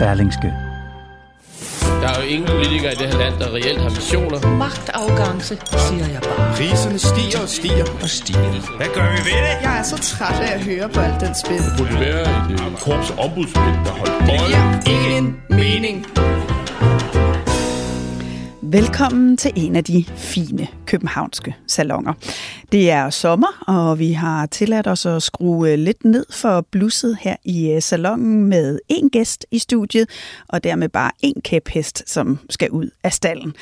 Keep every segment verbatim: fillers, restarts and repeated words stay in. Berlingske. Der er jo ingen politikere i det her land, der reelt har visioner. Magtafgangse, siger jeg bare. Priserne stiger og stiger og stiger. Hvad gør vi ved det? Jeg er så træt af at høre på alt den spil. Det burde være et korps ombudsmænd, der holder bolden. Det giver ingen mening. Velkommen til en af de fine københavnske salonger. Det er sommer, og vi har tilladt os at skrue lidt ned for blusset her i salongen med én gæst i studiet, og dermed bare én kæphest, som skal ud af stallen.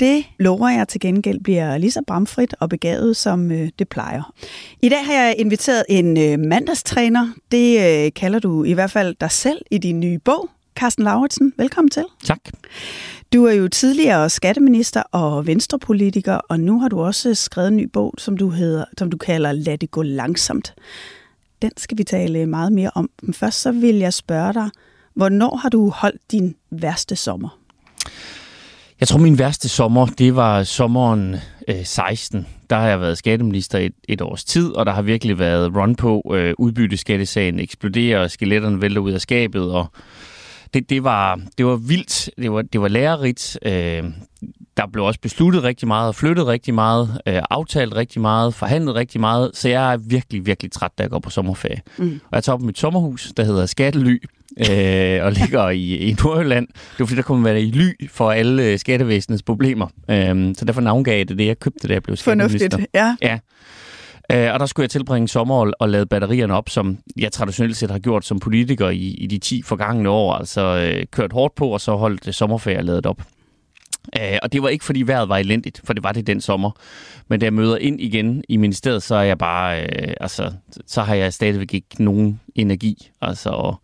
Det lover jeg til gengæld bliver lige så bramfrit og begavet, som det plejer. I dag har jeg inviteret en mandagstræner. Det kalder du i hvert fald dig selv i din nye bog. Karsten Lauritzen, velkommen til. Tak. Du er jo tidligere skatteminister og venstrepolitiker, og nu har du også skrevet en ny bog, som du, hedder, som du kalder Lad det gå langsomt. Den skal vi tale meget mere om. Men først så vil jeg spørge dig, hvornår har du holdt din værste sommer? Jeg tror, min værste sommer, det var sommeren øh, seksten. Der har jeg været skatteminister et, et års tid, og der har virkelig været run på. Øh, udbytteskattesagen eksploderer, skeletterne vælter ud af skabet, og Det, det, var, det var vildt, det var, det var lærerigt, øh, der blev også besluttet rigtig meget, flyttet rigtig meget, øh, aftalt rigtig meget, forhandlet rigtig meget, så jeg er virkelig, virkelig træt, da jeg går på sommerferie. Mm. Og jeg tager op i mit sommerhus, der hedder Skattely, øh, og ligger i, i Nordjylland. Det var fordi, der kunne være i ly for alle skattevæsenets problemer, øh, så derfor navngav jeg det, det jeg købte, da jeg blev skatteminister. Fornuftigt, ja. Ja. Og der skulle jeg tilbringe sommer og lade batterierne op, som jeg traditionelt set har gjort som politiker i, i de ti forgangne år. Altså øh, kørt hårdt på, og så holdt sommerferie og ladet op. Øh, og det var ikke, fordi vejret var elendigt, for det var det den sommer. Men da jeg møder ind igen i ministeriet, så er jeg bare, øh, altså, så har jeg stadigvæk ikke nogen energi. Altså, og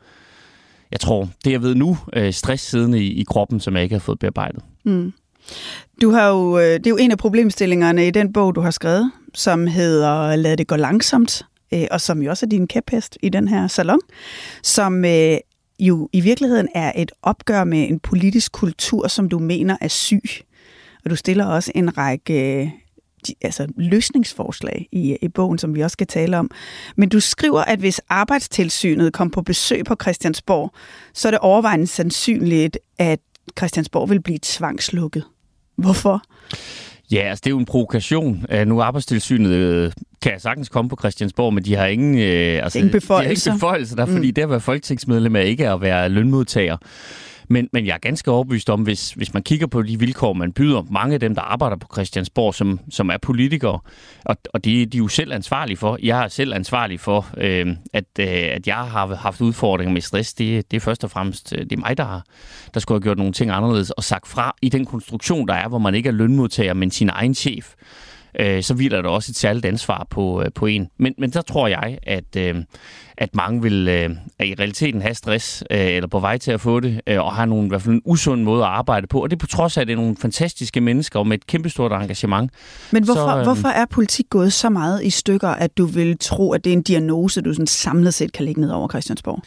jeg tror, det jeg ved nu, øh, stress siddende i, i kroppen, som jeg ikke har fået bearbejdet. Mm. Du har jo, det er jo en af problemstillingerne i den bog, du har skrevet, som hedder Lad det gå langsomt, og som jo også er din kæphest i den her salon, som jo i virkeligheden er et opgør med en politisk kultur, som du mener er syg. Og du stiller også en række altså løsningsforslag i, i bogen, som vi også skal tale om. Men du skriver, at hvis Arbejdstilsynet kom på besøg på Christiansborg, så er det overvejende sandsynligt, at Christiansborg vil blive tvangslukket. Hvorfor? Ja, altså det er jo en provokation. Nu Arbejdstilsynet kan jeg sagtens komme på Christiansborg, men de har ingen, øh, altså, ingen beføjelser, de ingen beføjelser der, mm. fordi det at være folketingsmedlem er ikke at være lønmodtager. Men, men jeg er ganske overbevist om, hvis, hvis man kigger på de vilkår, man byder mange af dem, der arbejder på Christiansborg, som, som er politikere, og, og det de er jo selv ansvarlige for. Jeg er selv ansvarlig for, øh, at, øh, at jeg har haft udfordringer med stress. Det, det er først og fremmest det er mig, der, har, der skulle have gjort nogle ting anderledes og sagt fra i den konstruktion, der er, hvor man ikke er lønmodtager, men sin egen chef. Øh, så hviler der også et særligt ansvar på, øh, på en. Men, men der tror jeg, at, øh, at mange vil øh, i realiteten have stress, øh, eller på vej til at få det, øh, og har nogle, i hvert fald en usund måde at arbejde på. Og det er på trods af, at det er nogle fantastiske mennesker, og med et kæmpestort engagement. Men hvorfor, så, øh, hvorfor er politik gået så meget i stykker, at du vil tro, at det er en diagnose, du sådan samlet set kan lægge ned over Christiansborg?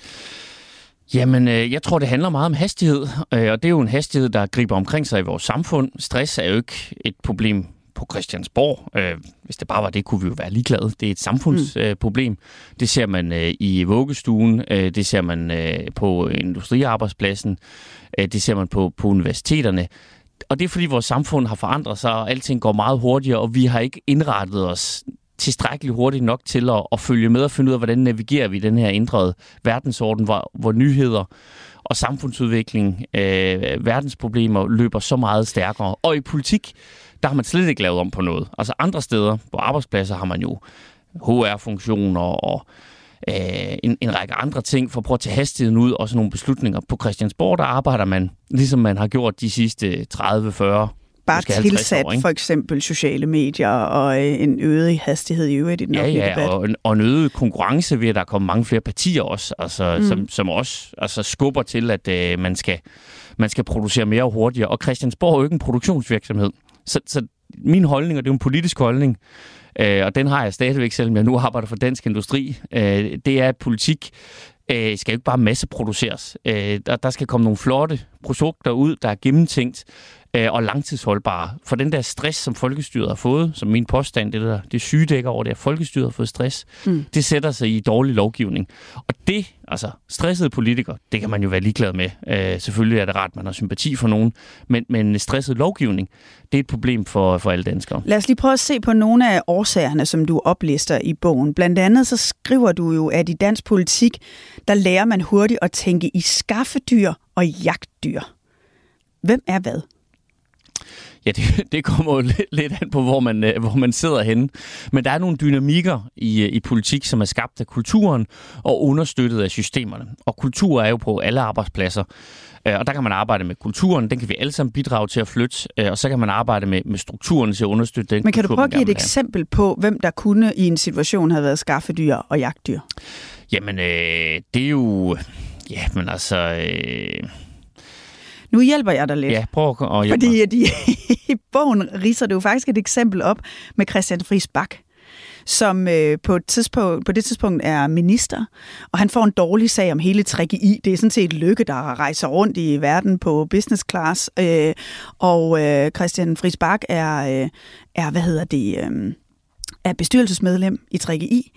Jamen, øh, jeg tror, det handler meget om hastighed, øh, og det er jo en hastighed, der griber omkring sig i vores samfund. Stress er jo ikke et problem på Christiansborg. Øh, hvis det bare var det, kunne vi jo være ligeglade. Det er et samfundsproblem. Mm. Øh, det ser man øh, i Vågestuen, øh, det ser man øh, på Industriarbejdspladsen, øh, det ser man på, på universiteterne. Og det er, fordi vores samfund har forandret sig, og alting går meget hurtigere, og vi har ikke indrettet os tilstrækkeligt hurtigt nok til at, at følge med og finde ud af, hvordan navigerer vi i den her ændrede verdensorden, hvor, hvor nyheder og samfundsudvikling, øh, verdensproblemer løber så meget stærkere. Og i politik, der har man slet ikke lavet om på noget. Altså andre steder på arbejdspladser har man jo H R-funktioner og øh, en, en række andre ting for at prøve at tage hastigheden ud og sådan nogle beslutninger. På Christiansborg, der arbejder man, ligesom man har gjort de sidste tredive fyrre bare tilsat år, for eksempel sociale medier og en øget hastighed i øvrigt i den offentlige ja, ja, debat. Og en, og en øget konkurrence ved, at der kommer mange flere partier også, altså, mm. som, som også altså, skubber til, at øh, man, skal, man skal producere mere og hurtigere. Og Christiansborg er jo ikke en produktionsvirksomhed. Så, så min holdning, og det er en politisk holdning, øh, og den har jeg stadigvæk, selvom jeg nu arbejder for Dansk Industri, øh, det er, at politik øh, skal jo ikke bare masseproduceres. Øh, der, der skal komme nogle flotte produkter ud, der er gennemtænkt, og langtidsholdbare. For den der stress, som folkestyret har fået, som min påstand, det der det sygedækker over det, at folkestyret har fået stress, mm. det sætter sig i dårlig lovgivning. Og det, altså stressede politikere, det kan man jo være ligeglad med. Øh, selvfølgelig er det rart, man har sympati for nogen, men, men stresset lovgivning, det er et problem for, for alle danskere. Lad os lige prøve at se på nogle af årsagerne, som du oplister i bogen. Blandt andet så skriver du jo, at i dansk politik, der lærer man hurtigt at tænke i skaffedyr og jagtdyr. Hvem er hvad? Ja, det, det kommer jo lidt, lidt an på, hvor man, hvor man sidder henne. Men der er nogle dynamikker i, i politik, som er skabt af kulturen og understøttet af systemerne. Og kultur er jo på alle arbejdspladser. Og der kan man arbejde med kulturen, den kan vi alle sammen bidrage til at flytte, og så kan man arbejde med, med strukturen til at understøtte den. Men kan kultur, du prøve at give et eksempel på, hvem der kunne i en situation have været skaffedyr og jagtdyr? Jamen, øh, det er jo... Jamen altså... Øh Nu hjælper jeg dig lidt. Ja, prøv at hjælpe mig. Fordi i bogen ridser du faktisk et eksempel op med Christian Friis Bak, som øh, på, et tidspunkt, på det tidspunkt er minister, og han får en dårlig sag om hele Triggi. Det er sådan set Løkke, der rejser rundt i verden på business class, øh, og øh, Christian Friis Bak er, øh, er, hvad hedder det... Øh, er bestyrelsesmedlem i Triggi,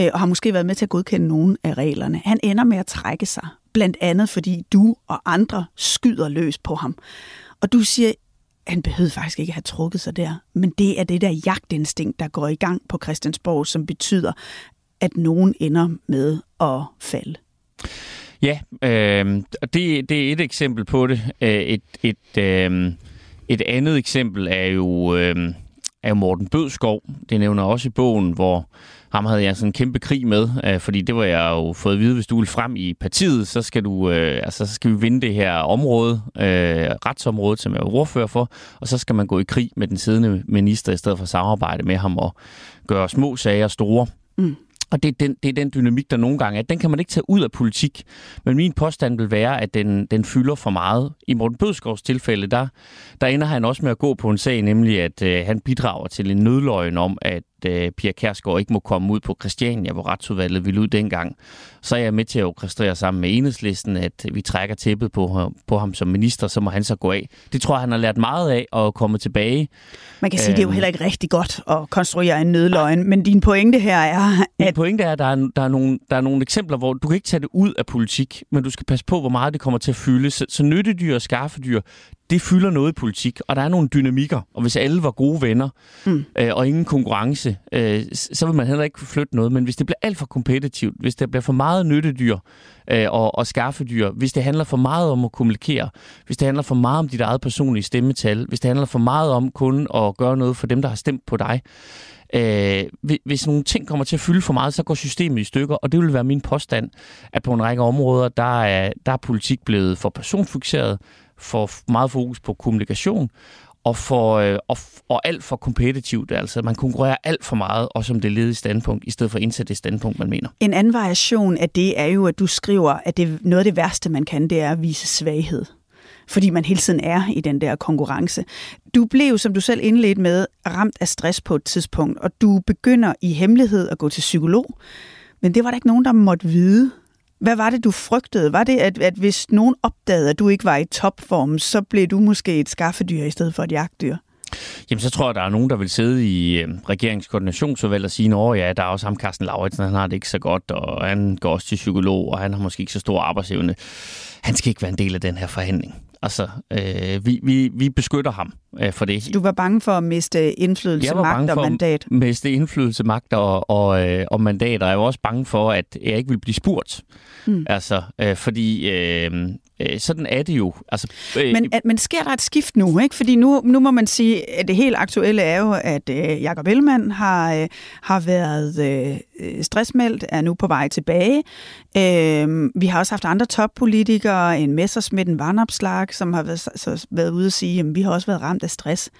øh, og har måske været med til at godkende nogle af reglerne. Han ender med at trække sig, blandt andet fordi du og andre skyder løs på ham. Og du siger, at han behøvede faktisk ikke at have trukket sig der, men det er det der jagtinstinkt, der går i gang på Christiansborg, som betyder, at nogen ender med at falde. Ja, øh, det, det er et eksempel på det. Et, et, øh, et andet eksempel er jo... Øh, af Morten Bødskov, det nævner også i bogen, hvor ham havde jeg sådan en kæmpe krig med, fordi det var jeg jo fået at vide, hvis du vil frem i partiet, så skal, du, øh, altså, så skal vi vinde det her område, øh, retsområdet, som jeg er ordfører for, og så skal man gå i krig med den siddende minister, i stedet for at samarbejde med ham og gøre små sager store. Mm. Og det er, den, det er den dynamik, der nogle gange er. Den kan man ikke tage ud af politik, men min påstand vil være, at den, den fylder for meget. I Morten Bødskovs tilfælde, der, der ender han også med at gå på en sag, nemlig at øh, han bidrager til en nødløgn om, at øh, Pia Kjærsgaard ikke må komme ud på Christiania, hvor retsudvalget ville ud dengang. Så er jeg med til at orkestrere sammen med Enhedslisten, at vi trækker tæppet på, på ham som minister, så må han så gå af. Det tror jeg, han har lært meget af og komme tilbage. Man kan sige, at det er jo heller ikke rigtig godt at konstruere en nødløgn, men din pointe her er... At pointen er, at der er, der, er nogle, der er nogle eksempler, hvor du kan ikke tage det ud af politik, men du skal passe på, hvor meget det kommer til at fylde. Så, så nyttedyr og skaffedyr, det fylder noget i politik, og der er nogle dynamikker. Og hvis alle var gode venner mm. øh, og ingen konkurrence, øh, så vil man heller ikke flytte noget. Men hvis det bliver alt for kompetitivt, hvis der bliver for meget nyttedyr øh, og, og skaffedyr, hvis det handler for meget om at kommunikere, hvis det handler for meget om dit eget personlige stemmetal, hvis det handler for meget om kun at gøre noget for dem, der har stemt på dig, Øh, hvis nogle ting kommer til at fylde for meget, så går systemet i stykker, og det vil være min påstand, at på en række områder, der er, der er politik blevet for personfokuseret, for meget fokus på kommunikation, og, for, øh, og, og alt for kompetitivt. Altså, man konkurrerer alt for meget, også om det ledige standpunkt, i stedet for at indsætte det standpunkt, man mener. En anden variation af det er jo, at du skriver, at det, noget af det værste, man kan, det er at vise svaghed. Fordi man hele tiden er i den der konkurrence. Du blev, som du selv indledte med, ramt af stress på et tidspunkt, og du begynder i hemmelighed at gå til psykolog. Men det var der ikke nogen, der måtte vide. Hvad var det, du frygtede? Var det, at, at hvis nogen opdagede, at du ikke var i topform, så blev du måske et skaffedyr i stedet for et jagtdyr? Jamen, så tror jeg, der er nogen, der vil sidde i øh, regeringskoordinationsudvalg og sige, nå ja, der er også ham, Karsten Lauritzen, han har det ikke så godt, og han går også til psykolog, og han har måske ikke så stor arbejdsevne. Han skal ikke være en del af den her forhandling. Altså, øh, vi, vi, vi beskytter ham øh, for det. Du var bange for at miste indflydelse, magt og mandat? Jeg var bange for at miste indflydelse, magt og, og, øh, og mandat, og jeg var også bange for, at jeg ikke ville blive spurgt. Mm. Altså, øh, fordi... Øh, Sådan er det jo. Altså, øh... men, at, men sker der et skift nu? Ikke? Fordi nu, nu må man sige, at det helt aktuelle er jo, at øh, Jakob Ellemann har, øh, har været øh, stressmeldt, er nu på vej tilbage. Øh, vi har også haft andre toppolitikere, en Messersmith, en Vanopslagh, som har været, så, været ude at sige, at vi har også været ramt ramt af stress.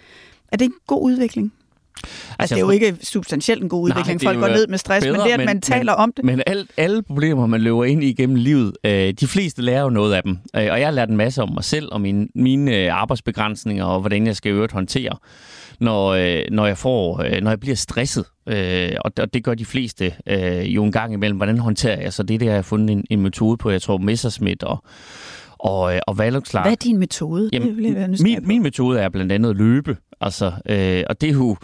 Er det en god udvikling? Altså, altså det er jo ikke substantielt en god udvikling, nej, folk går ned med stress, bedre, men det er, at man men, taler om det. Men alt, alle problemer, man løber ind i gennem livet, øh, de fleste lærer jo noget af dem. Øh, og jeg har lært en masse om mig selv, og mine, mine arbejdsbegrænsninger, og hvordan jeg skal i øvrigt håndtere, når, øh, når, jeg, får, øh, når jeg bliver stresset. Øh, og, og det gør de fleste øh, jo en gang imellem. Hvordan håndterer jeg så det? Det har jeg fundet en, en metode på, jeg tror, Messerschmidt og... Og, og Hvad er din metode? Jamen, det er min, min metode er blandt andet at løbe. Altså, øh, og det er jo...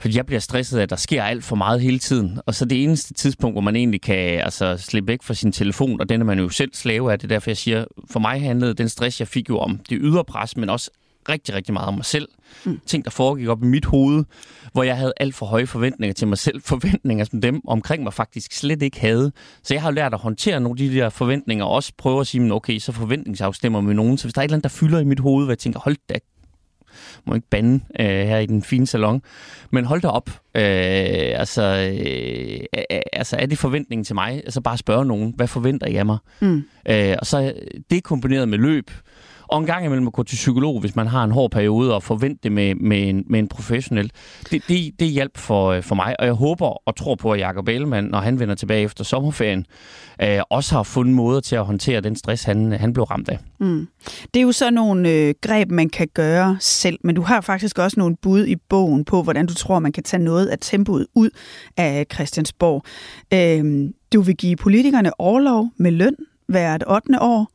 Fordi jeg bliver stresset af, at der sker alt for meget hele tiden. Og så det eneste tidspunkt, hvor man egentlig kan altså, slippe væk fra sin telefon, og den er man jo selv slave af. Det er derfor, jeg siger, for mig handlede den stress, jeg fik jo om det ydre pres, men også rigtig, rigtig meget om mig selv. Mm. Ting, der foregik op i mit hoved, hvor jeg havde alt for høje forventninger til mig selv. Forventninger, som dem omkring mig faktisk slet ikke havde. Så jeg har lært at håndtere nogle af de der forventninger, og også prøve at sige, men okay, så forventningsafstemmer med nogen. Så hvis der er et eller andet, der fylder i mit hoved, hvor jeg tænker, hold da, må ikke bande øh, her i den fine salon, men hold da op. Øh, altså, øh, altså, er det forventningen til mig? Altså bare spørge nogen, hvad forventer jeg mig? Mm. Øh, og så det kombineret med løb, og en gang imellem at gå til psykolog, hvis man har en hård periode, og forvente det med, med, en, med en professionel. Det, det, det hjælp for, for mig, og jeg håber og tror på, at Jakob Ellemann, når han vender tilbage efter sommerferien, øh, også har fundet måder til at håndtere den stress, han, han blev ramt af. Mm. Det er jo så nogle øh, greb, man kan gøre selv, men du har faktisk også nogle bud i bogen på, hvordan du tror, man kan tage noget af tempoet ud af Christiansborg. Øh, du vil give politikerne orlov med løn hvert ottende år.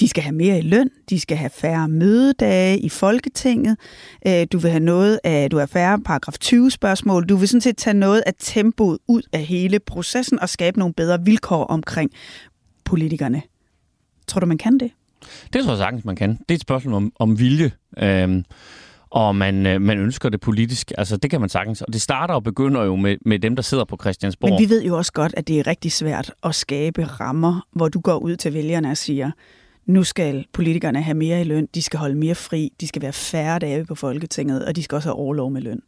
De skal have mere i løn, de skal have færre mødedage i Folketinget, du vil have noget af, du har færre paragraf tyve-spørgsmål, du vil sådan set tage noget af tempoet ud af hele processen og skabe nogle bedre vilkår omkring politikerne. Tror du, man kan det? Det tror jeg sagtens, man kan. Det er et spørgsmål om, om vilje. Øhm og man, man ønsker det politisk. Altså, det kan man sagtens. Og det starter og begynder jo med, med dem, der sidder på Christiansborg. Men vi ved jo også godt, at det er rigtig svært at skabe rammer, hvor du går ud til vælgerne og siger, nu skal politikerne have mere i løn, de skal holde mere fri, de skal være færre dage på Folketinget, og de skal også have orlov med løn.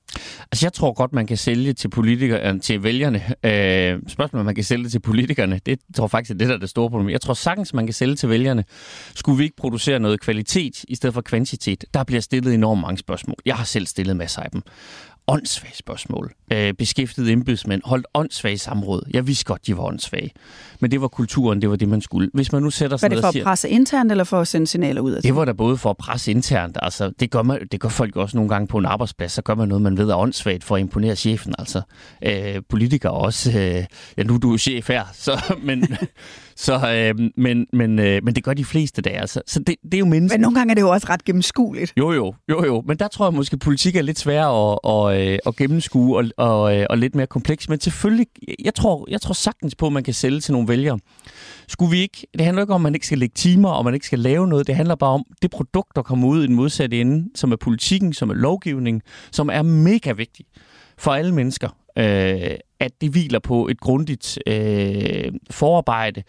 Altså, jeg tror godt, man kan sælge til politikerne, til vælgerne. Øh, spørgsmålet om man kan sælge til politikerne, det tror jeg faktisk er det, der er det store problem. Jeg tror sagtens, man kan sælge til vælgerne. Skulle vi ikke producere noget kvalitet i stedet for kvantitet? Der bliver stillet enormt mange spørgsmål. Jeg har selv stillet masser af dem. Åndssvage spørgsmål. Øh, beskæftigede embedsmænd holdt åndssvage samråd. Jeg vidste godt, de var åndssvage. Men det var kulturen, det var det, man skulle. Hvis man nu sætter sådan noget, var det for at presse internt, eller for at sende signaler ud? Det var der både for at presse internt. Altså, det, gør man, det gør folk også nogle gange på en arbejdsplads. Så gør man noget, man ved er åndssvagt for at imponere chefen. Altså, øh, politikere også. Øh, ja, nu er du jo chef her. Så, men, så, øh, men, men, øh, men det gør de fleste dage. Altså. Så det, det er jo mennesker. Men nogle gange er det jo også ret gennemskueligt. Jo, jo. jo, jo. Men der tror jeg måske, politik er lidt sværere at, at og gennemskue og, og, og lidt mere kompleks. Men selvfølgelig, jeg tror, jeg tror sagtens på, at man kan sælge til nogle vælgere. Skulle vi ikke, det handler ikke om, at man ikke skal lægge timer, og man ikke skal lave noget. Det handler bare om det produkt, der kommer ud i den modsatte ende, som er politikken, som er lovgivningen, som er mega vigtig for alle mennesker. Øh, at det hviler på et grundigt øh, forarbejde.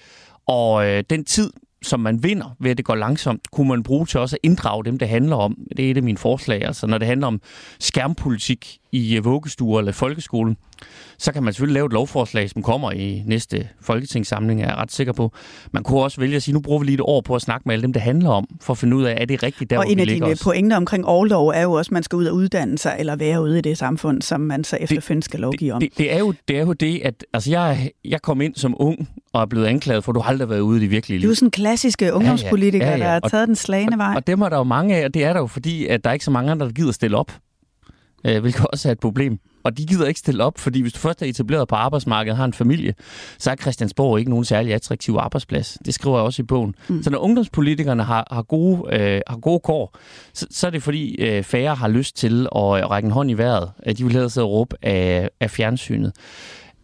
Og øh, den tid, som man vinder ved, at det går langsomt, kunne man bruge til også at inddrage dem, det handler om. Det er et af mine forslag. Altså, når det handler om skærmpolitik i vuggestuer eller folkeskolen, så kan man selvfølgelig lave et lovforslag, som kommer i næste folketingssamling, er jeg ret sikker på. Man kunne også vælge at sige, nu bruger vi lige et år på at snakke med alle dem, det handler om, for at finde ud af, er det rigtigt der, og hvor vi ligger os. Og en af dine pointer omkring orlov er jo også, at man skal ud og uddanne sig, eller være ude i det samfund, som man så efterfølgende skal lovgive om. Det, det, det, er, jo, det er jo det, at altså jeg, jeg kom ind som ung, og er blevet anklaget for, at du aldrig har været ude i det virkelige liv. Det er jo sådan klassiske ungdomspolitikere, ja, ja, ja, ja. der har taget og, den slagende vej. Og dem er der jo mange af, og det er der jo, fordi at der er ikke så mange andre, der gider stille op. Øh, hvilket også er et problem. Og de gider ikke stille op, fordi hvis du først er etableret på arbejdsmarkedet og har en familie, så er Christiansborg ikke nogen særlig attraktiv arbejdsplads. Det skriver jeg også i bogen. Mm. Så når ungdomspolitikerne har, har, gode, øh, har gode kår, så, så er det fordi øh, færre har lyst til at, at række en hånd i vejret. De vil hellere sidde og råbe af, af fjernsynet.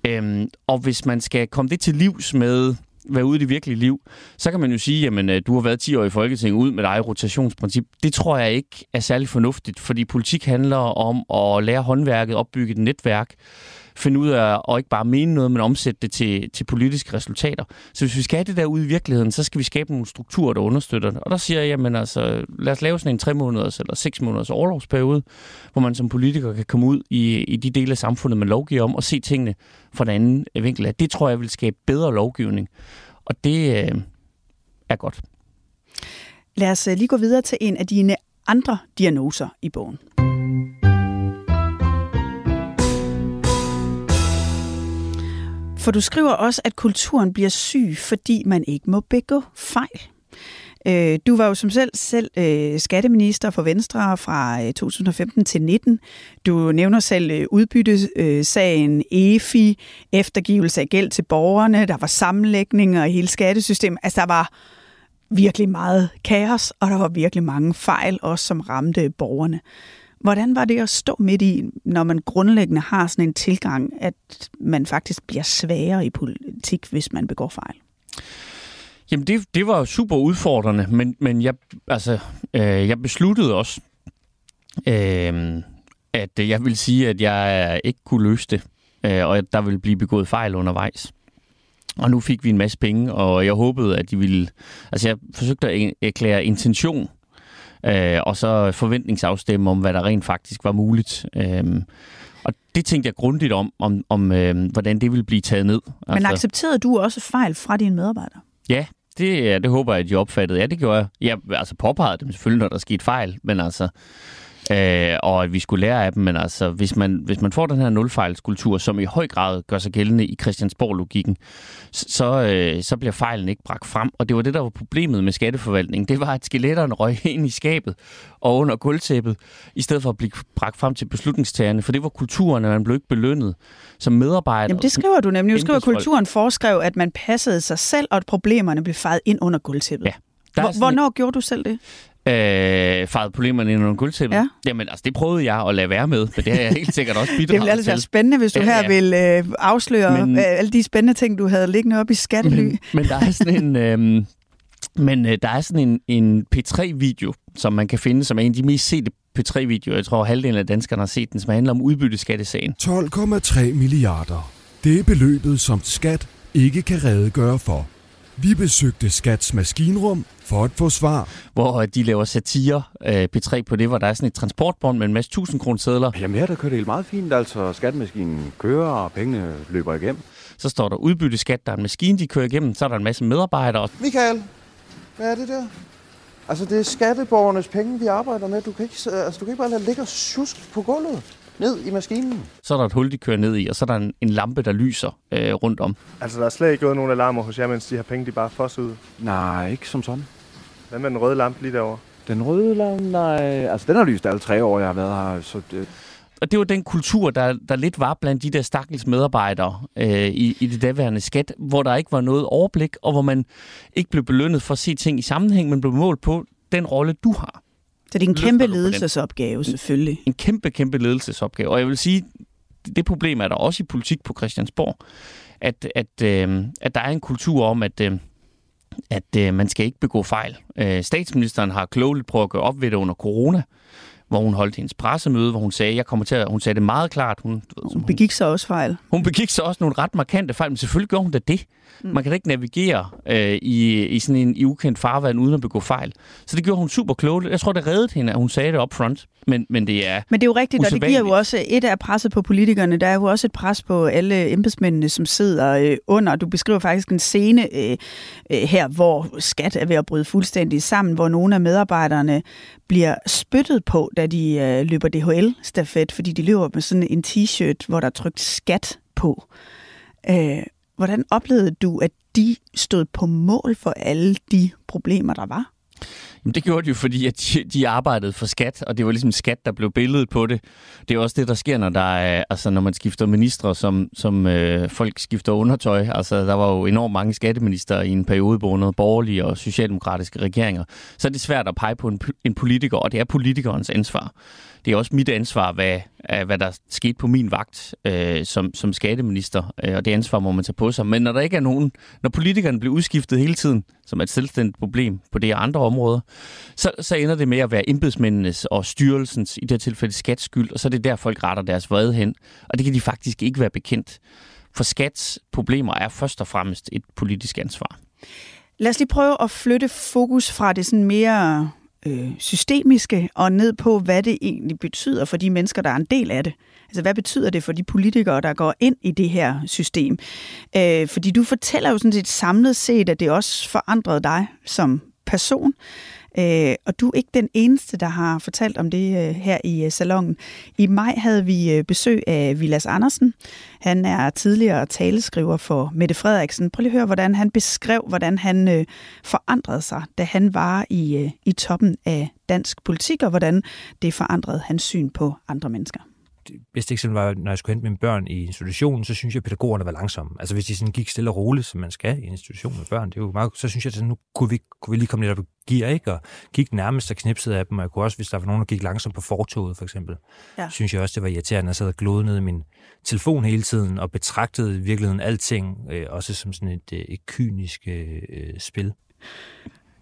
Øhm, og hvis man skal komme det til livs med være ude i det virkelige liv, så kan man jo sige, jamen du har været ti år i Folketinget, ud med dig rotationsprincip. Det tror jeg ikke er særlig fornuftigt, fordi politik handler om at lære håndværket, opbygge et netværk, finde ud af og ikke bare mene noget, men omsætte det til, til politiske resultater. Så hvis vi skal have det der ude i virkeligheden, så skal vi skabe nogle strukturer, der understøtter det. Og der siger jeg, jamen altså, lad os lave sådan en tre måneders eller seks måneders orlovsperiode, hvor man som politiker kan komme ud i, i de dele af samfundet, man lovgiver om, og se tingene fra den anden vinkel af. Det tror jeg vil skabe bedre lovgivning. Og det øh, er godt. Lad os lige gå videre til en af dine andre diagnoser i bogen. For du skriver også, at kulturen bliver syg, fordi man ikke må begå fejl. Du var jo som selv, selv skatteminister for Venstre fra to tusind og femten til nitten. Du nævner selv udbyttesagen, E F I, eftergivelse af gæld til borgerne, der var sammenlægninger i hele skattesystemet. Altså, der var virkelig meget kaos, og der var virkelig mange fejl, også som ramte borgerne. Hvordan var det at stå midt i, når man grundlæggende har sådan en tilgang, at man faktisk bliver svagere i politik, hvis man begår fejl? Jamen, det, det var super udfordrende, men, men jeg, altså, øh, jeg besluttede også, øh, at jeg ville sige, at jeg ikke kunne løse det, øh, og at der ville blive begået fejl undervejs. Og nu fik vi en masse penge, og jeg håbede, at de ville... Altså, jeg forsøgte at erklære intention, øh, og så forventningsafstemme om, hvad der rent faktisk var muligt. Øh, og det tænkte jeg grundigt om, om, om øh, hvordan det ville blive taget ned. Men altså, accepterede du også fejl fra dine medarbejdere? Ja, det, det håber jeg, at de opfattede. Ja, det gjorde jeg. Jeg altså, påpegede dem selvfølgelig, når der skete fejl, men altså, øh, og at vi skulle lære af dem. Men altså, hvis man, hvis man får den her nulfejlskultur, som i høj grad gør sig gældende i Christiansborg-logikken, så, øh, så bliver fejlen ikke bragt frem. Og det var det, der var problemet med skatteforvaltningen. Det var, at skeletterne røg ind i skabet og under gulvtæppet, i stedet for at blive bragt frem til beslutningstagerne. For det var kulturen, at man blev ikke belønnet som medarbejder. Jamen det skriver du nemlig. Du skriver, at kulturen foreskrev, at man passede sig selv, og at problemerne blev fejet ind under gulvtæppet. Ja, hvornår et... gjorde du selv det? Øh, farvede problemerne ind under gulvtæppet. Ja. Jamen, altså, det prøvede jeg at lade være med, men det har jeg helt sikkert også bidraget til. Det ville altså være spændende, hvis du ja, her ja. ville øh, afsløre men, øh, alle de spændende ting, du havde liggende op i Skattely. Men, men der er sådan en, øh, men, øh, der er sådan en, en P tre video, som man kan finde, som er en af de mest sete P tre videoer. Jeg tror, halvdelen af danskerne har set den, som handler om udbytteskattesagen. tolv komma tre milliarder. Det er beløbet, som skat ikke kan redegøre for. Vi besøgte Skats maskinrum for at få svar. Hvor de laver satire, øh, P tre på det, hvor der er sådan et transportbånd med en masse tusind kroner sedler. Jamen her, der kører det helt meget fint, altså skattemaskinen kører, og pengene løber igennem. Så står der udbytteskat, der er en maskine, de kører igennem, så er der en masse medarbejdere. Michael, hvad er det der? Altså det er skatteborgernes penge, vi arbejder med. Du kan ikke, altså, du kan ikke bare lade ligge og sjusk på gulvet. Ned i maskinen. Så er der et hul, de kører ned i, og så er der en, en lampe, der lyser øh, rundt om. Altså, der er slet ikke gået nogen alarmer hos jer, mens de her penge, de bare fosser ud? Nej, ikke som sådan. Hvad med den røde lampe lige derovre? Den røde lampe? Nej, altså den har lyst alle tre år, jeg har været her, så det... Og det var den kultur, der, der lidt var blandt de der stakkels medarbejdere øh, i, i det daværende skat, hvor der ikke var noget overblik, og hvor man ikke blev belønnet for at se ting i sammenhæng, men blev målt på den rolle, du har. Så det er en kæmpe ledelsesopgave, selvfølgelig. En, en kæmpe, kæmpe ledelsesopgave. Og jeg vil sige, det problem er der også i politik på Christiansborg, at, at, øh, at der er en kultur om, at, øh, at øh, man skal ikke begå fejl. Øh, statsministeren har klogeligt prøvet at gøre op ved det under corona, hvor hun holdt hendes pressemøde, hvor hun sagde, jeg kommer til at, hun sagde det meget klart. Hun, hun begik hun, sig også fejl. Hun begik sig også nogle ret markante fejl, men selvfølgelig gjorde hun da det. Mm. Man kan da ikke navigere øh, i, i sådan en i ukendt farvand uden at begå fejl. Så det gjorde hun super klogt. Jeg tror, det reddede hende, at hun sagde det up front. Men, men, det, er men det er jo rigtigt, og det giver jo også et af presset på politikerne. Der er jo også et pres på alle embedsmændene, som sidder øh, under. Du beskriver faktisk en scene øh, her, hvor skat er ved at bryde fuldstændig sammen, hvor nogle af medarbejderne bliver spyttet på, da de øh, løber D H L-stafet, fordi de løber med sådan en t-shirt, hvor der er trykt skat på. Øh, hvordan oplevede du, at de stod på mål for alle de problemer, der var? Jamen, det gjorde de jo, fordi at de, de arbejdede for skat, og det var ligesom skat, der blev billedet på det. Det er også det, der sker, når, der er, altså, når man skifter ministre, som, som øh, folk skifter undertøj. Altså, der var jo enormt mange skatteminister i en periode, både borgerlige og socialdemokratiske regeringer. Så er det svært at pege på en, en politiker, og det er politikernes ansvar. Det er også mit ansvar, hvad, hvad der skete på min vagt øh, som, som skatteminister, øh, og det ansvar må man tage på sig. Men når der ikke er nogen, når politikerne bliver udskiftet hele tiden, som er et selvstændigt problem på det og andre områder, så, så ender det med at være embedsmændenes og styrelsens, i det her tilfælde skats skyld, og så er det der, folk retter deres vrede hen, og det kan de faktisk ikke være bekendt. For skats problemer er først og fremmest et politisk ansvar. Lad os lige prøve at flytte fokus fra det sådan mere... systemiske og ned på, hvad det egentlig betyder for de mennesker, der er en del af det. Altså, hvad betyder det for de politikere, der går ind i det her system? Øh, fordi du fortæller jo sådan set samlet set, at det også forandrede dig som person. Øh, og du er ikke den eneste, der har fortalt om det øh, her i øh, salongen. I maj havde vi øh, besøg af Villads Andersen. Han er tidligere taleskriver for Mette Frederiksen. Prøv lige at høre, hvordan han beskrev, hvordan han øh, forandrede sig, da han var i, øh, i toppen af dansk politik, og hvordan det forandrede hans syn på andre mennesker. Det bedste eksempel var, når jeg skulle hente mine børn i institutionen, så synes jeg, at pædagogerne var langsomme. Altså hvis de sådan gik stille og roligt, som man skal i institutionen med børn, det er jo meget, så synes jeg, at nu kunne vi, kunne vi lige komme lidt op i gear, ikke? Og gik nærmest og knipsede af dem, og jeg kunne også, hvis der var nogen, der gik langsomt på fortovet, for eksempel, ja. Synes jeg også, det var irriterende. Jeg sad og glodede ned i min telefon hele tiden, og betragtede i virkeligheden alting, øh, også som sådan et, øh, et kynisk øh, spil.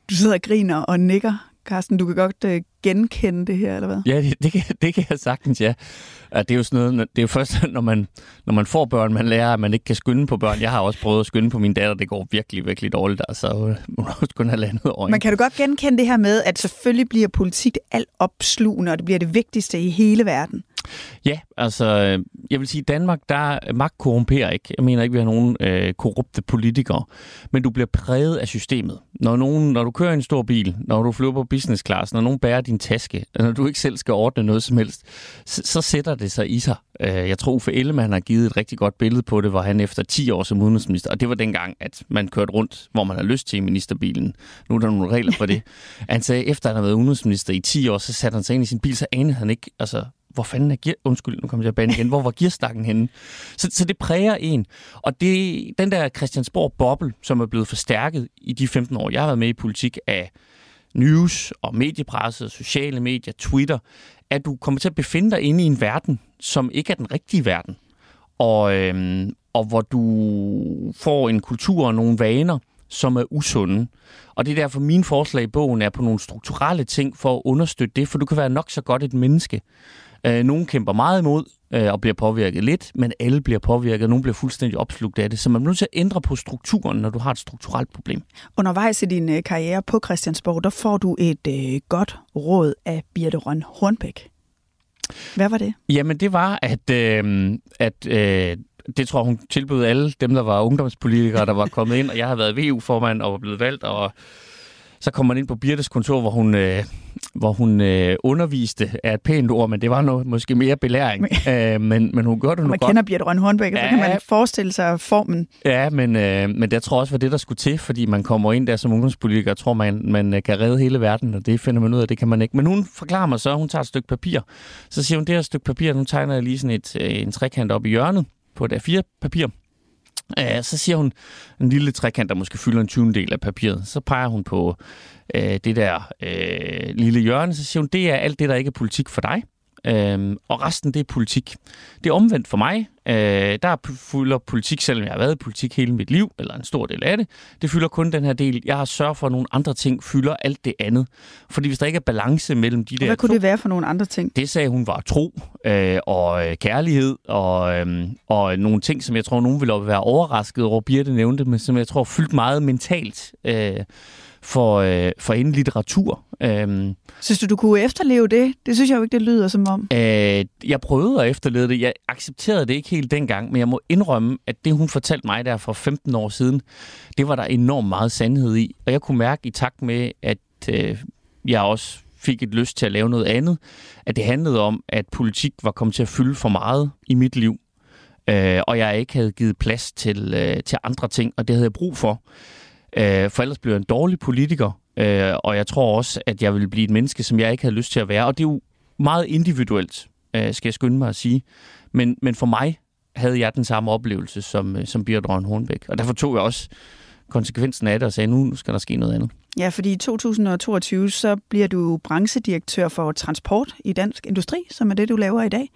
Du sidder og griner og nikker. Karsten, du kan godt øh, genkende det her, eller hvad? Ja, det, det, kan, det kan jeg sagtens, ja. Det er jo sådan noget, det er jo først, når man, når man får børn, man lærer, at man ikke kan skynde på børn. Jeg har også prøvet at skynde på min datter, det går virkelig, virkelig dårligt, altså hun har også kun halvandet øjne. Men kan du godt genkende det her med, at selvfølgelig bliver politik alt opslugende, og det bliver det vigtigste i hele verden? Ja, altså, jeg vil sige, i Danmark, der magt korrumperer ikke. Jeg mener ikke, vi har nogen øh, korrupte politikere, men du bliver præget af systemet. Når, nogen, når du kører en stor bil, når du flyver på business class, når nogen bærer din taske, når du ikke selv skal ordne noget som helst, så, så sætter det sig i sig. Jeg tror, Uffe Ellemann har givet et rigtig godt billede på det, hvor han efter ti år som udenrigsminister, og det var dengang, at man kørte rundt, hvor man har lyst til i ministerbilen. Nu er der nogle regler for det. Han sagde, efter han har været udenrigsminister i ti år, så satte han sig ind i sin bil, så anede han ikke, altså... Hvor fanden er gear... Undskyld, nu kommer jeg bag igen. Hvor var gearstakken henne? Så, så det præger en. Og det, den der Christiansborg-boble, som er blevet forstærket i de femten år, jeg har været med i politik, af news og mediepresse, sociale medier, Twitter, at du kommer til at befinde dig inde i en verden, som ikke er den rigtige verden. Og, øhm, og hvor du får en kultur og nogle vaner, som er usunde. Og det er derfor, mine forslag i bogen er på nogle strukturelle ting for at understøtte det, for du kan være nok så godt et menneske. Nogle kæmper meget imod øh, og bliver påvirket lidt, men alle bliver påvirket, og nogle bliver fuldstændig opslugt af det. Så man bliver nødt til at ændre på strukturen, når du har et strukturelt problem. Undervejs i din øh, karriere på Christiansborg, der får du et øh, godt råd af Birthe Rønn Hornbech. Hvad var det? Jamen det var, at, øh, at øh, det tror hun tilbød alle dem, der var ungdomspolitikere, der var kommet ind, og jeg har været V U-formand og var blevet valgt, og... Så kom man ind på Birtes kontor, hvor hun, øh, hvor hun øh, underviste af et pænt ord, men det var noget, måske mere belæring. øh, men, men hun gjorde det nu godt. Man kender Birthe Rønn Hornbech, ja, så kan man forestille sig formen. Ja, men, øh, men jeg tror også, at det, der skulle til, fordi man kommer ind der som ungdomspolitiker, tror man, man kan redde hele verden, og det finder man ud af, det kan man ikke. Men hun forklarer mig så, hun tager et stykke papir. Så siger hun, det her stykke papir, nu tegner jeg lige sådan et, en trekant op i hjørnet på et A fire papir. Så siger hun en lille trekant, der måske fylder en tyvendel af papiret. Så peger hun på øh, det der øh, lille hjørne, så siger hun, det er alt det, der ikke er politik for dig, øh, og resten det er politik. Det er omvendt for mig. Øh, der fylder politik, selvom jeg har været i politik hele mit liv, eller en stor del af det, det fylder kun den her del. Jeg har sørget for, at nogle andre ting fylder alt det andet. Fordi hvis der ikke er balance mellem de der... Hvad kunne to, det være for nogle andre ting? Det sagde hun var tro øh, og øh, kærlighed og, øh, og nogle ting, som jeg tror, nogen ville være overrasket over, Birthe nævnte, men som jeg tror fyldt meget mentalt øh, for, øh, for en litteratur. Øh. Synes du, du kunne efterleve det? Det synes jeg jo ikke, det lyder som om. Øh, jeg prøvede at efterleve det. Jeg accepterede det ikke helt dengang, men jeg må indrømme, at det, hun fortalte mig der for femten år siden, det var der enormt meget sandhed i. Og jeg kunne mærke i takt med, at øh, jeg også fik et lyst til at lave noget andet, at det handlede om, at politik var kommet til at fylde for meget i mit liv, øh, og jeg ikke havde givet plads til, øh, til andre ting, og det havde jeg brug for. Øh, for ellers blev jeg en dårlig politiker, øh, og jeg tror også, at jeg ville blive et menneske, som jeg ikke havde lyst til at være. Og det er jo meget individuelt, øh, skal jeg skynde mig at sige. Men, men for mig havde jeg den samme oplevelse som, som Birthe Rønn Hornbech. Og derfor tog jeg også konsekvensen af det og sagde, nu, nu skal der ske noget andet. Ja, fordi i to tusind og toogtyve, så bliver du branchedirektør for transport i Dansk Industri, som er det, du laver i dag.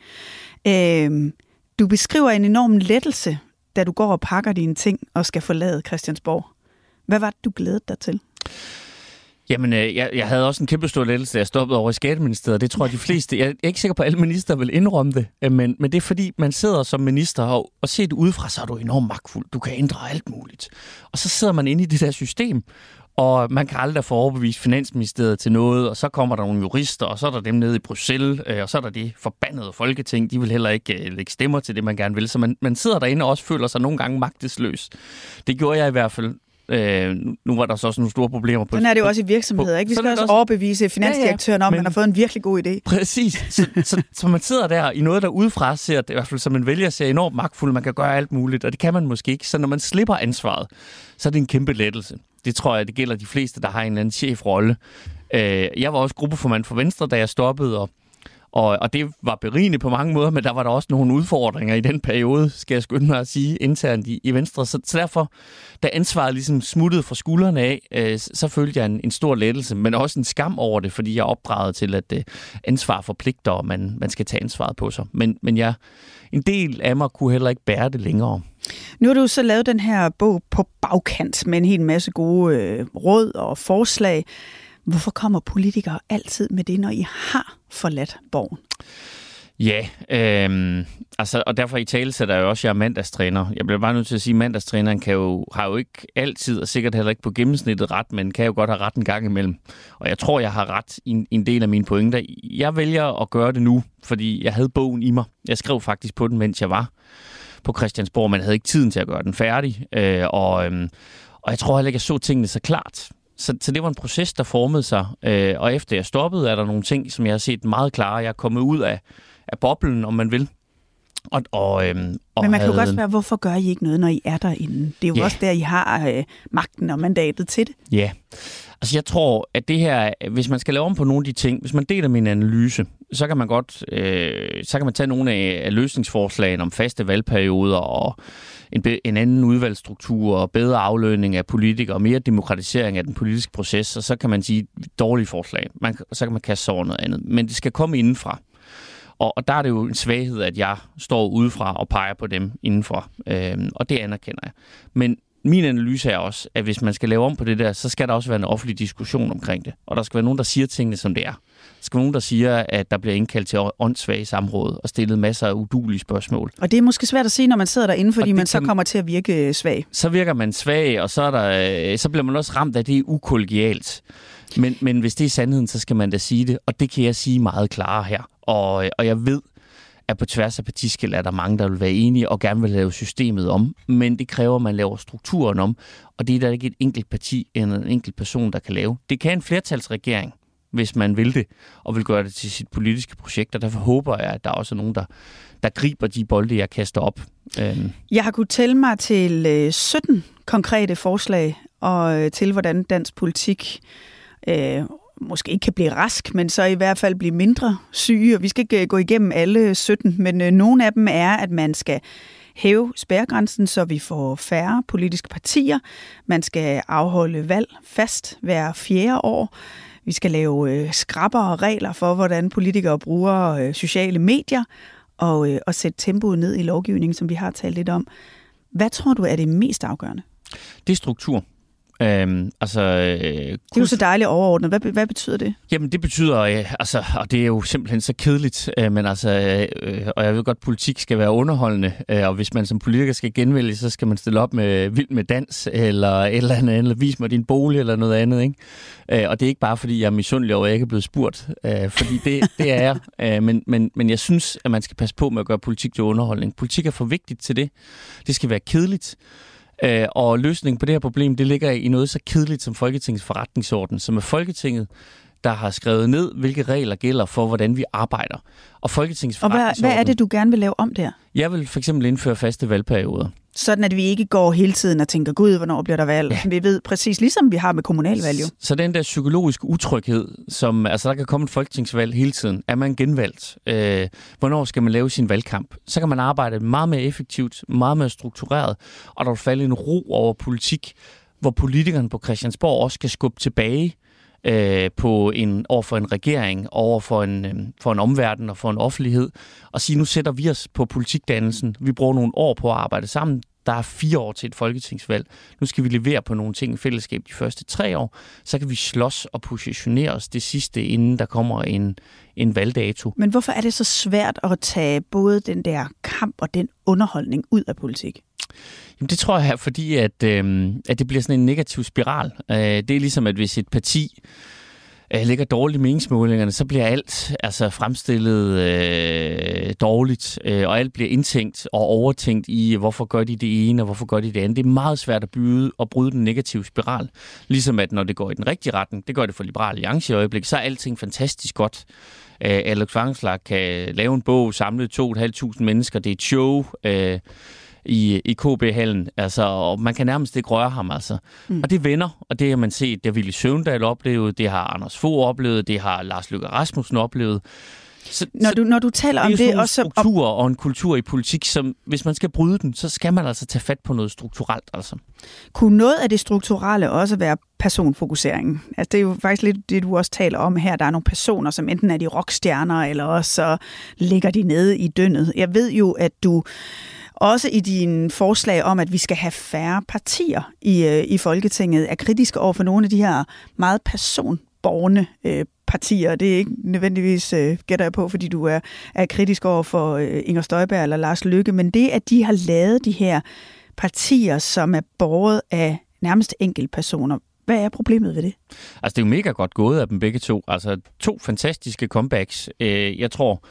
Øhm, du beskriver en enorm lettelse, da du går og pakker dine ting og skal forlade Christiansborg. Hvad var det, du glædede dig til? Jamen, jeg, jeg havde også en kæmpe stor lettelse, da jeg stoppede over i Skatteministeriet. Det tror jeg, de fleste... Jeg er ikke sikker på, at alle minister vil indrømme det, men, men det er fordi, man sidder som minister, og, og set udefra, så er du enormt magtfuld. Du kan ændre alt muligt. Og så sidder man inde i det der system, og man kan aldrig få overbevist Finansministeriet til noget, og så kommer der nogle jurister, og så er der dem nede i Bruxelles, og så er der det forbandede Folketing. De vil heller ikke lægge stemmer til det, man gerne vil. Så man, man sidder derinde og også føler sig nogle gange magtesløs. Det gjorde jeg i hvert fald. Øh, nu var der så også nogle store problemer på... Sådan er det jo også i virksomheder, på, ikke? Vi skal også overbevise finansdirektøren ja, ja, om, at man har fået en virkelig god idé. Præcis. Så, så, så man sidder der i noget, der udefra ser, i hvert fald som en vælger, ser enormt magtfuld, man kan gøre alt muligt, og det kan man måske ikke. Så når man slipper ansvaret, så er det en kæmpe lettelse. Det tror jeg, det gælder de fleste, der har en eller anden chefrolle. Øh, jeg var også gruppeformand for Venstre, da jeg stoppede, og Og, og det var berigende på mange måder, men der var der også nogle udfordringer i den periode, skal jeg skynde mig at sige, internt i, i Venstre. Så, så derfor, da ansvaret ligesom smuttede fra skuldrene af, øh, så følte jeg en, en stor lettelse, men også en skam over det, fordi jeg opdragede til, at øh, ansvar forpligter, og man, man skal tage ansvaret på sig. Men, men jeg, en del af mig kunne heller ikke bære det længere. Nu har du så lavet den her bog på bagkant med en hel masse gode øh, råd og forslag. Hvorfor kommer politikere altid med det, når I har forladt borgen? Ja, øh, altså, og derfor i talesætter jeg også, jeg er mandagstræner. Jeg bliver bare nødt til at sige, at mandagstræneren kan jo, har jo ikke altid, og sikkert heller ikke på gennemsnittet ret, men kan jo godt have ret en gang imellem. Og jeg tror, jeg har ret i en, en del af mine pointer. Jeg vælger at gøre det nu, fordi jeg havde bogen i mig. Jeg skrev faktisk på den, mens jeg var på Christiansborg, men havde ikke tiden til at gøre den færdig. Øh, og, øh, og jeg tror heller ikke, jeg så tingene så klart. Så, så det var en proces, der formede sig, øh, og efter jeg stoppede, er der nogle ting, som jeg har set meget klare. Jeg er kommet ud af, af boblen, om man vil. Og, og, øh, og Men man kan jo havde... godt spørge, hvorfor gør I ikke noget, når I er derinde? Det er jo yeah. også der, I har øh, magten og mandatet til det. Ja, yeah. altså jeg tror, at det her, hvis man skal lave om på nogle af de ting, hvis man deler min analyse, så kan man godt, øh, så kan man tage nogle af løsningsforslagene om faste valgperioder og en, be, en anden udvalgsstruktur og bedre aflønning af politikere og mere demokratisering af den politiske proces, og så kan man sige dårlige forslag. Man, så kan man kaste sig over noget andet. Men det skal komme indenfra. Og, og der er det jo en svaghed, at jeg står udefra og peger på dem indenfra. Øhm, og det anerkender jeg. Men min analyse er også, at hvis man skal lave om på det der, så skal der også være en offentlig diskussion omkring det. Og der skal være nogen, der siger tingene, som det er. Der skal være nogen, der siger, at der bliver indkaldt til åndssvage samråd og stillet masser af uduelige spørgsmål. Og det er måske svært at sige, når man sidder derinde, fordi man så kan... kommer til at virke svag. Så virker man svag, og så, er der, så bliver man også ramt af, det er ukollegialt. Men, men hvis det er sandheden, så skal man da sige det, og det kan jeg sige meget klarere her. Og, og jeg ved, at på tværs af partiskel er der mange, der vil være enige og gerne vil lave systemet om, men det kræver, at man laver strukturen om, og det er der ikke et enkelt parti eller en enkelt person, der kan lave. Det kan en flertalsregering, hvis man vil det, og vil gøre det til sit politiske projekt, og derfor håber jeg, at der også er nogen, der, der griber de bolde, jeg kaster op. Jeg har kunnet tælle mig til sytten konkrete forslag og til, hvordan dansk politik øh, måske ikke kan blive rask, men så i hvert fald blive mindre syge. Og vi skal ikke gå igennem alle sytten, men nogle af dem er, at man skal hæve spærregrænsen, så vi får færre politiske partier. Man skal afholde valg fast hver fjerde år. Vi skal lave skrappere regler for, hvordan politikere bruger sociale medier og, og sætte tempoet ned i lovgivningen, som vi har talt lidt om. Hvad tror du er det mest afgørende? Det er struktur. Øhm, altså, øh, det er jo så dejligt overordnet. Hvad, hvad betyder det? Jamen det betyder, øh, altså, og det er jo simpelthen så kedeligt, øh, men altså, øh, og jeg ved godt, at politik skal være underholdende, øh, og hvis man som politiker skal genvælge, så skal man stille op med vild med dans, eller et eller andet, eller vis mig din bolig, eller noget andet, ikke? Øh, og det er ikke bare, fordi jeg er misundelig over, at jeg ikke er blevet spurgt, øh, fordi det, det er jeg, øh, men, men, men jeg synes, at man skal passe på med at gøre politik til underholdning. Politik er for vigtigt til det. Det skal være kedeligt. Og løsningen på det her problem, det ligger i noget så kedeligt som Folketingets forretningsorden, som er Folketinget, der har skrevet ned, hvilke regler gælder for, hvordan vi arbejder. Og Folketingets forretningsorden... Og hvad er det, du gerne vil lave om der? Jeg vil for eksempel indføre faste valgperioder. Sådan, at vi ikke går hele tiden og tænker, gud, hvornår bliver der valg? Ja. Vi ved præcis, ligesom vi har med kommunalvalg. Jo. Så den der psykologiske utryghed, som altså der kan komme et folketingsvalg hele tiden, er man genvalgt? Øh, hvornår skal man lave sin valgkamp? Så kan man arbejde meget mere effektivt, meget mere struktureret, og der vil falde en ro over politik, hvor politikerne på Christiansborg også kan skubbe tilbage øh, på en, over for en regering, over for en, øh, for en omverden og for en offentlighed, og sige, nu sætter vi os på politikdannelsen. Vi bruger nogle år på at arbejde sammen. Der er fire år til et folketingsvalg. Nu skal vi levere på nogle ting i fællesskab de første tre år. Så kan vi slås og positionere os det sidste, inden der kommer en, en valgdato. Men hvorfor er det så svært at tage både den der kamp og den underholdning ud af politik? Jamen det tror jeg, fordi at, øh, at det bliver sådan en negativ spiral. Øh, det er ligesom, at hvis et parti øh, ligger dårligt i meningsmålingerne, så bliver alt altså fremstillet øh, dårligt, øh, og alt bliver indtænkt og overtænkt i, hvorfor gør de det ene, og hvorfor gør de det andet. Det er meget svært at byde og bryde den negative spiral. Ligesom at når det går i den rigtige retning, det gør det for Liberal Alliance i øjeblikket, så er alting fantastisk godt. Øh, Alex Vanopslagh kan lave en bog, samle to tusind fem hundrede mennesker, det er et show, øh, i, i K B-hallen, altså, og man kan nærmest ikke røre ham, altså. Mm. Og det vender, og det har man set, det har Villy Søvndal oplevet, det har Anders Fogh oplevet, det har Lars Løkke Rasmussen oplevet. Så, når, så, du, når du taler det om det... også er en struktur og en kultur i politik, som hvis man skal bryde den, så skal man altså tage fat på noget strukturelt, altså. Kunne noget af det strukturelle også være personfokuseringen? Altså, det er jo faktisk lidt det, du også taler om her. Der er nogle personer, som enten er de rockstjerner, eller også så ligger de nede i dyndet. Jeg ved jo, at du... også i dine forslag om, at vi skal have færre partier i, i Folketinget, er kritiske over for nogle af de her meget personborgende øh, partier. Det er ikke nødvendigvis, øh, gætter jeg på, fordi du er, er kritisk over for øh, Inger Støjberg eller Lars Løkke, men det, at de har lavet de her partier, som er borget af nærmest enkeltpersoner, hvad er problemet ved det? Altså, det er jo mega godt gået af dem begge to. Altså, to fantastiske comebacks. Øh, jeg tror...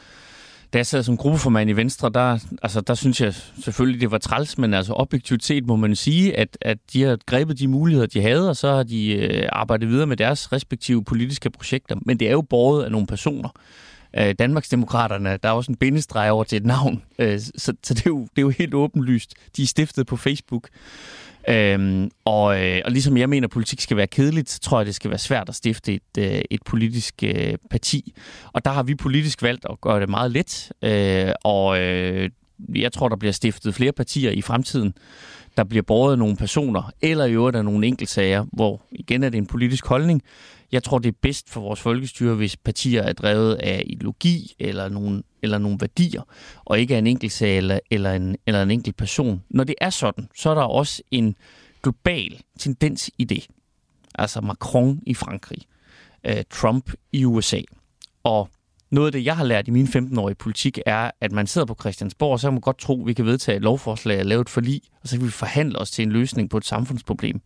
Da jeg sad som gruppeformand i Venstre, der, altså, der synes jeg selvfølgelig, det var træls, men altså, objektivt set må man sige, at, at de har grebet de muligheder, de havde, og så har de øh, arbejdet videre med deres respektive politiske projekter. Men det er jo båret af nogle personer. Øh, Danmarksdemokraterne, der er også en bindestreg over til et navn, øh, så, så det, er jo, det er jo helt åbenlyst. De er stiftet på Facebook. Øhm, og, øh, og ligesom jeg mener, at politik skal være kedeligt, så tror jeg, det skal være svært at stifte et, øh, et politisk øh, parti. Og der har vi politisk valgt at gøre det meget let, øh, og øh, jeg tror, der bliver stiftet flere partier i fremtiden, der bliver båret nogle personer, eller i øvrigt af nogle enkeltsager, hvor igen er det en politisk holdning. Jeg tror, det er bedst for vores folkestyre, hvis partier er drevet af ideologi eller nogle, eller nogle værdier, og ikke af en enkeltsag eller, eller, en, eller en enkelt person. Når det er sådan, så er der også en global tendens i det. Altså Macron i Frankrig, øh, Trump i U S A. Og noget af det, jeg har lært i mine femten år i politik, er, at man sidder på Christiansborg, og så kan man godt tro, at vi kan vedtage et lovforslag og lave et forlig, og så kan vi forhandle os til en løsning på et samfundsproblem.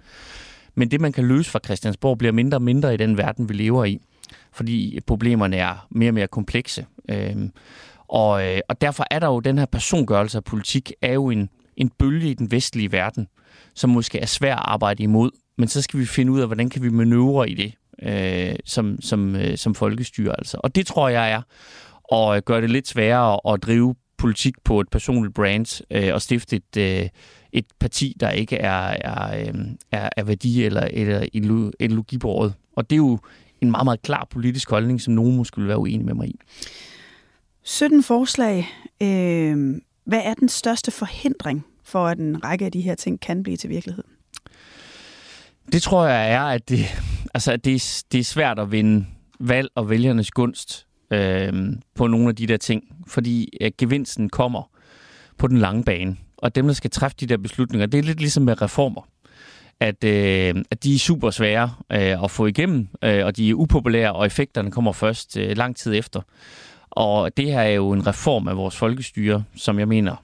Men det, man kan løse fra Christiansborg, bliver mindre og mindre i den verden, vi lever i, fordi problemerne er mere og mere komplekse. Øhm, og, øh, og derfor er der jo den her persongørelse af politik, er jo en, en bølge i den vestlige verden, som måske er svær at arbejde imod, men så skal vi finde ud af, hvordan kan vi manøvre i det øh, som, som, øh, som folkestyre. Altså. Og det tror jeg er at gøre det lidt sværere at drive politik på et personligt brand øh, og stifte et... Øh, et parti, der ikke er, er, er, er værdi- eller, eller ideologibåret. Og det er jo en meget, meget klar politisk holdning, som nogen måske vil være uenige med mig i. sytten forslag. Øh, hvad er den største forhindring for, at en række af de her ting kan blive til virkelighed? Det tror jeg er, at det, altså, at det, det er svært at vinde valg og vælgernes gunst øh, på nogle af de der ting, fordi at gevinsten kommer på den lange bane. Og dem, der skal træffe de der beslutninger, det er lidt ligesom med reformer, at, øh, at de er super svære øh, at få igennem, øh, og de er upopulære, og effekterne kommer først øh, lang tid efter. Og det her er jo en reform af vores folkestyre, som jeg mener,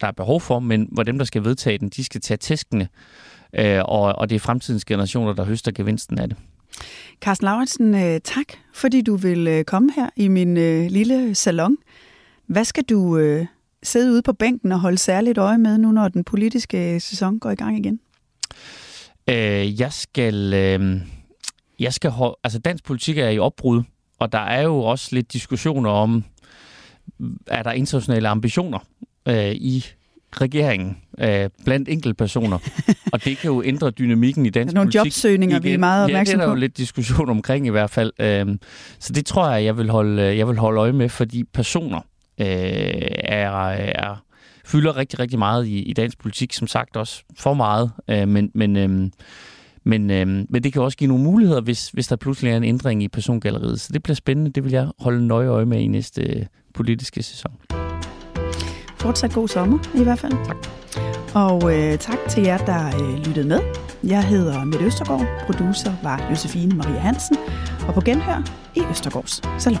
der er behov for, men hvor dem, der skal vedtage den, de skal tage tæskene, øh, og, og det er fremtidens generationer, der høster gevinsten af det. Karsten Lauritzen, tak, fordi du vil komme her i min øh, lille salon. Hvad skal du... Øh sidde ude på bænken og holde særligt øje med nu, når den politiske sæson går i gang igen? Øh, jeg skal... Øh, jeg skal holde, altså, dansk politik er i opbrud, og der er jo også lidt diskussioner om, er der internationale ambitioner øh, i regeringen øh, blandt enkeltpersoner? Og det kan jo ændre dynamikken i dansk politik. Nogle jobsøgninger, vi er meget opmærksomme på. Ja, det er der jo lidt diskussion omkring i hvert fald. Øh, så det tror jeg, jeg vil holde, jeg vil holde øje med, fordi personer Er, er, fylder rigtig, rigtig meget i, i dansk politik, som sagt også for meget, øh, men, men, øh, men, øh, men det kan også give nogle muligheder, hvis, hvis der pludselig er en ændring i persongalleriet. Så det bliver spændende, det vil jeg holde nøje øje med i næste øh, politiske sæson. Fortsat god sommer i hvert fald. Tak. Og øh, tak til jer, der øh, lyttede med. Jeg hedder Mette Østergaard, producer var Josefine Maria Hansen, og på genhør i Østergaards Salon.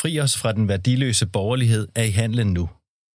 Fri os fra den værdiløse borgerlighed er i handlen nu.